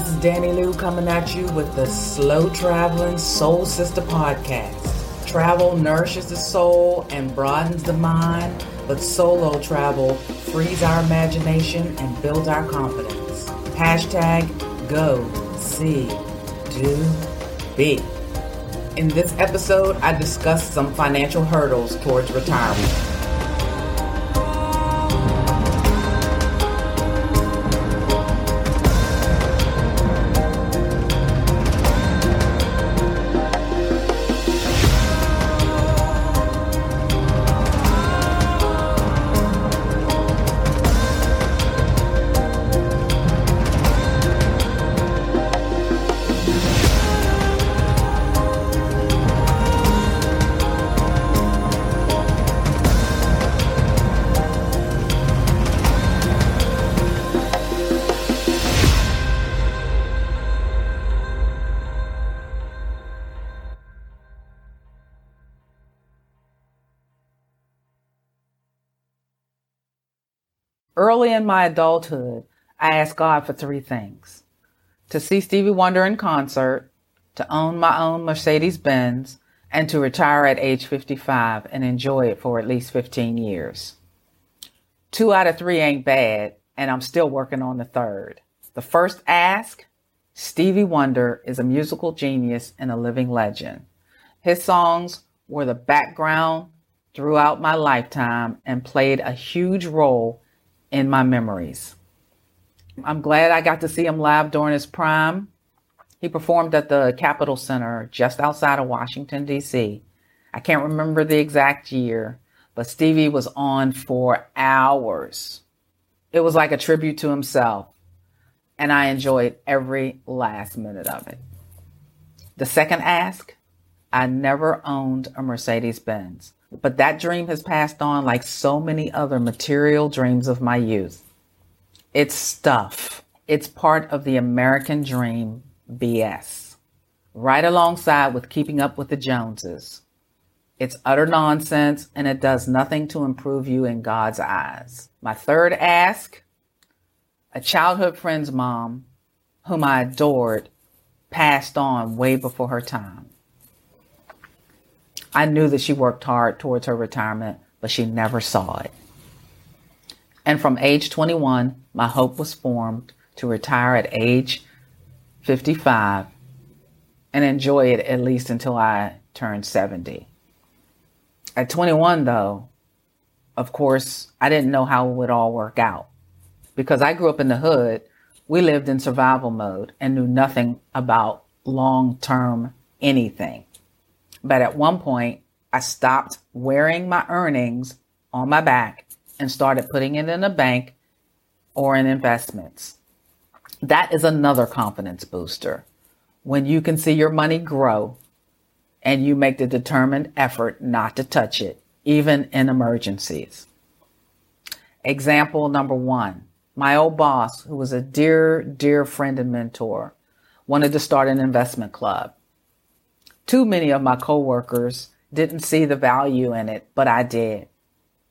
This is Danny Liu coming at you with the Slow Traveling Soul Sister podcast. Travel nourishes the soul and broadens the mind, but solo travel frees our imagination and builds our confidence. Hashtag go, see, do, be. In this episode, I discussed some financial hurdles towards retirement. Early in my adulthood, I asked God for three things: to see Stevie Wonder in concert, to own my own Mercedes-Benz, and to retire at age 55 and enjoy it for at least 15 years. 2 out of 3 ain't bad, and I'm still working on the third. The first ask: Stevie Wonder is a musical genius and a living legend. His songs were the background throughout my lifetime and played a huge role in my memories. I'm glad I got to see him live during his prime. He performed at the Capitol Center just outside of Washington, D.C. I can't remember the exact year, but Stevie was on for hours. It was like a tribute to himself, and I enjoyed every last minute of it. The second ask: I never owned a Mercedes-Benz, but that dream has passed on like so many other material dreams of my youth. It's stuff. It's part of the American dream BS, right alongside with keeping up with the Joneses. It's utter nonsense, and it does nothing to improve you in God's eyes. My third ask: a childhood friend's mom, whom I adored, passed on way before her time. I knew that she worked hard towards her retirement, but she never saw it. And from age 21, my hope was formed to retire at age 55 and enjoy it at least until I turned 70. At 21, though, of course, I didn't know how it would all work out. Because I grew up in the hood, we lived in survival mode and knew nothing about long-term anything. But at one point, I stopped wearing my earnings on my back and started putting it in a bank or in investments. That is another confidence booster. When you can see your money grow and you make the determined effort not to touch it, even in emergencies. Example number one: my old boss, who was a dear, dear friend and mentor, wanted to start an investment club. Too many of my coworkers didn't see the value in it, but I did.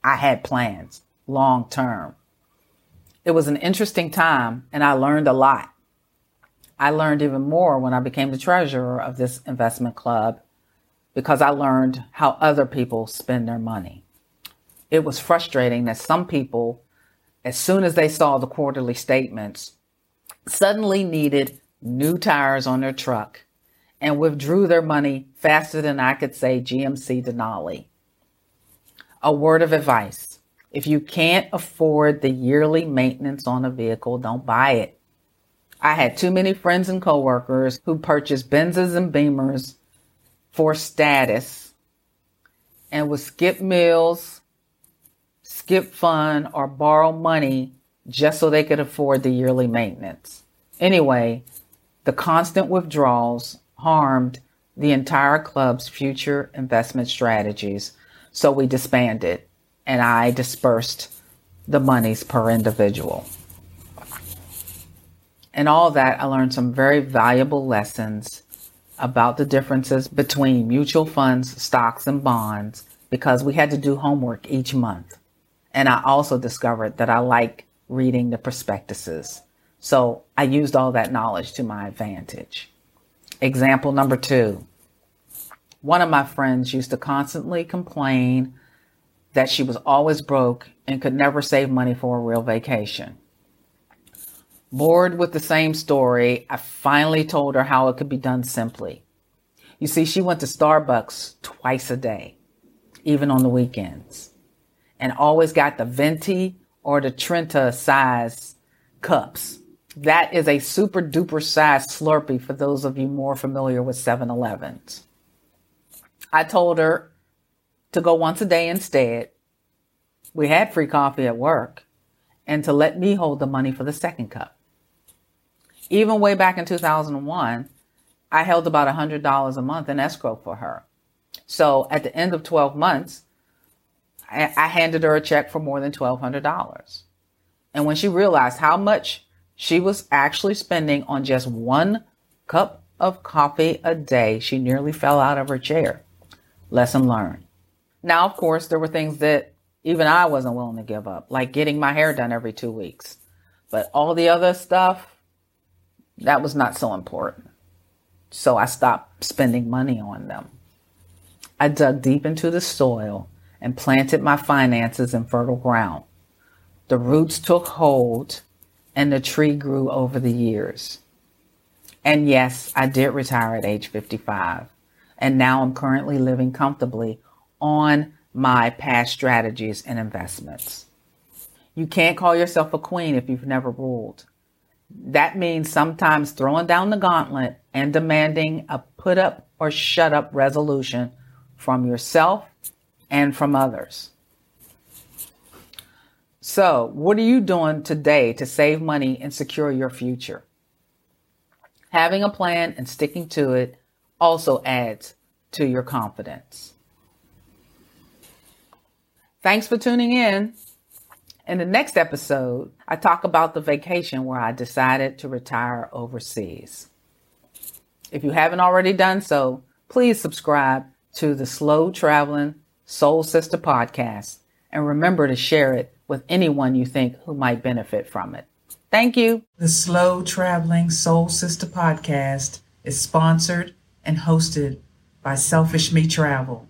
I had plans, long term. It was an interesting time, and I learned a lot. I learned even more when I became the treasurer of this investment club, because I learned how other people spend their money. It was frustrating that some people, as soon as they saw the quarterly statements, suddenly needed new tires on their truck and withdrew their money faster than I could say GMC Denali. A word of advice: if you can't afford the yearly maintenance on a vehicle, don't buy it. I had too many friends and coworkers who purchased Benzes and Beamers for status and would skip meals, skip fun, or borrow money just so they could afford the yearly maintenance. Anyway, the constant withdrawals harmed the entire club's future investment strategies, so we disbanded, and I dispersed the monies per individual. In all that, I learned some very valuable lessons about the differences between mutual funds, stocks, and bonds, because we had to do homework each month. And I also discovered that I like reading the prospectuses, So I used all that knowledge to my advantage. Example number two. One of my friends used to constantly complain that she was always broke and could never save money for a real vacation. Bored with the same story, I finally told her how it could be done simply. You see, she went to Starbucks twice a day, even on the weekends, and always got the Venti or the Trenta size cups. That is a super duper size Slurpee for those of you more familiar with 7-Elevens. I told her to go once a day instead. We had free coffee at work, and to let me hold the money for the second cup. Even way back in 2001, I held about $100 a month in escrow for her. So at the end of 12 months, I handed her a check for more than $1,200. And when she realized how much she was actually spending on just one cup of coffee a day, she nearly fell out of her chair. Lesson learned. Now, of course, there were things that even I wasn't willing to give up, like getting my hair done every 2 weeks. But all the other stuff, that was not so important. So I stopped spending money on them. I dug deep into the soil and planted my finances in fertile ground. The roots took hold and the tree grew over the years. And yes, I did retire at age 55. And now I'm currently living comfortably on my past strategies and investments. You can't call yourself a queen if you've never ruled. That means sometimes throwing down the gauntlet and demanding a put up or shut up resolution from yourself and from others. So, what are you doing today to save money and secure your future? Having a plan and sticking to it also adds to your confidence. Thanks for tuning in. In the next episode, I talk about the vacation where I decided to retire overseas. If you haven't already done so, please subscribe to the Slow Traveling Soul Sister podcast and remember to share it with anyone you think who might benefit from it. Thank you. The Slow Traveling Soul Sister podcast is sponsored and hosted by Selfish Me Travel.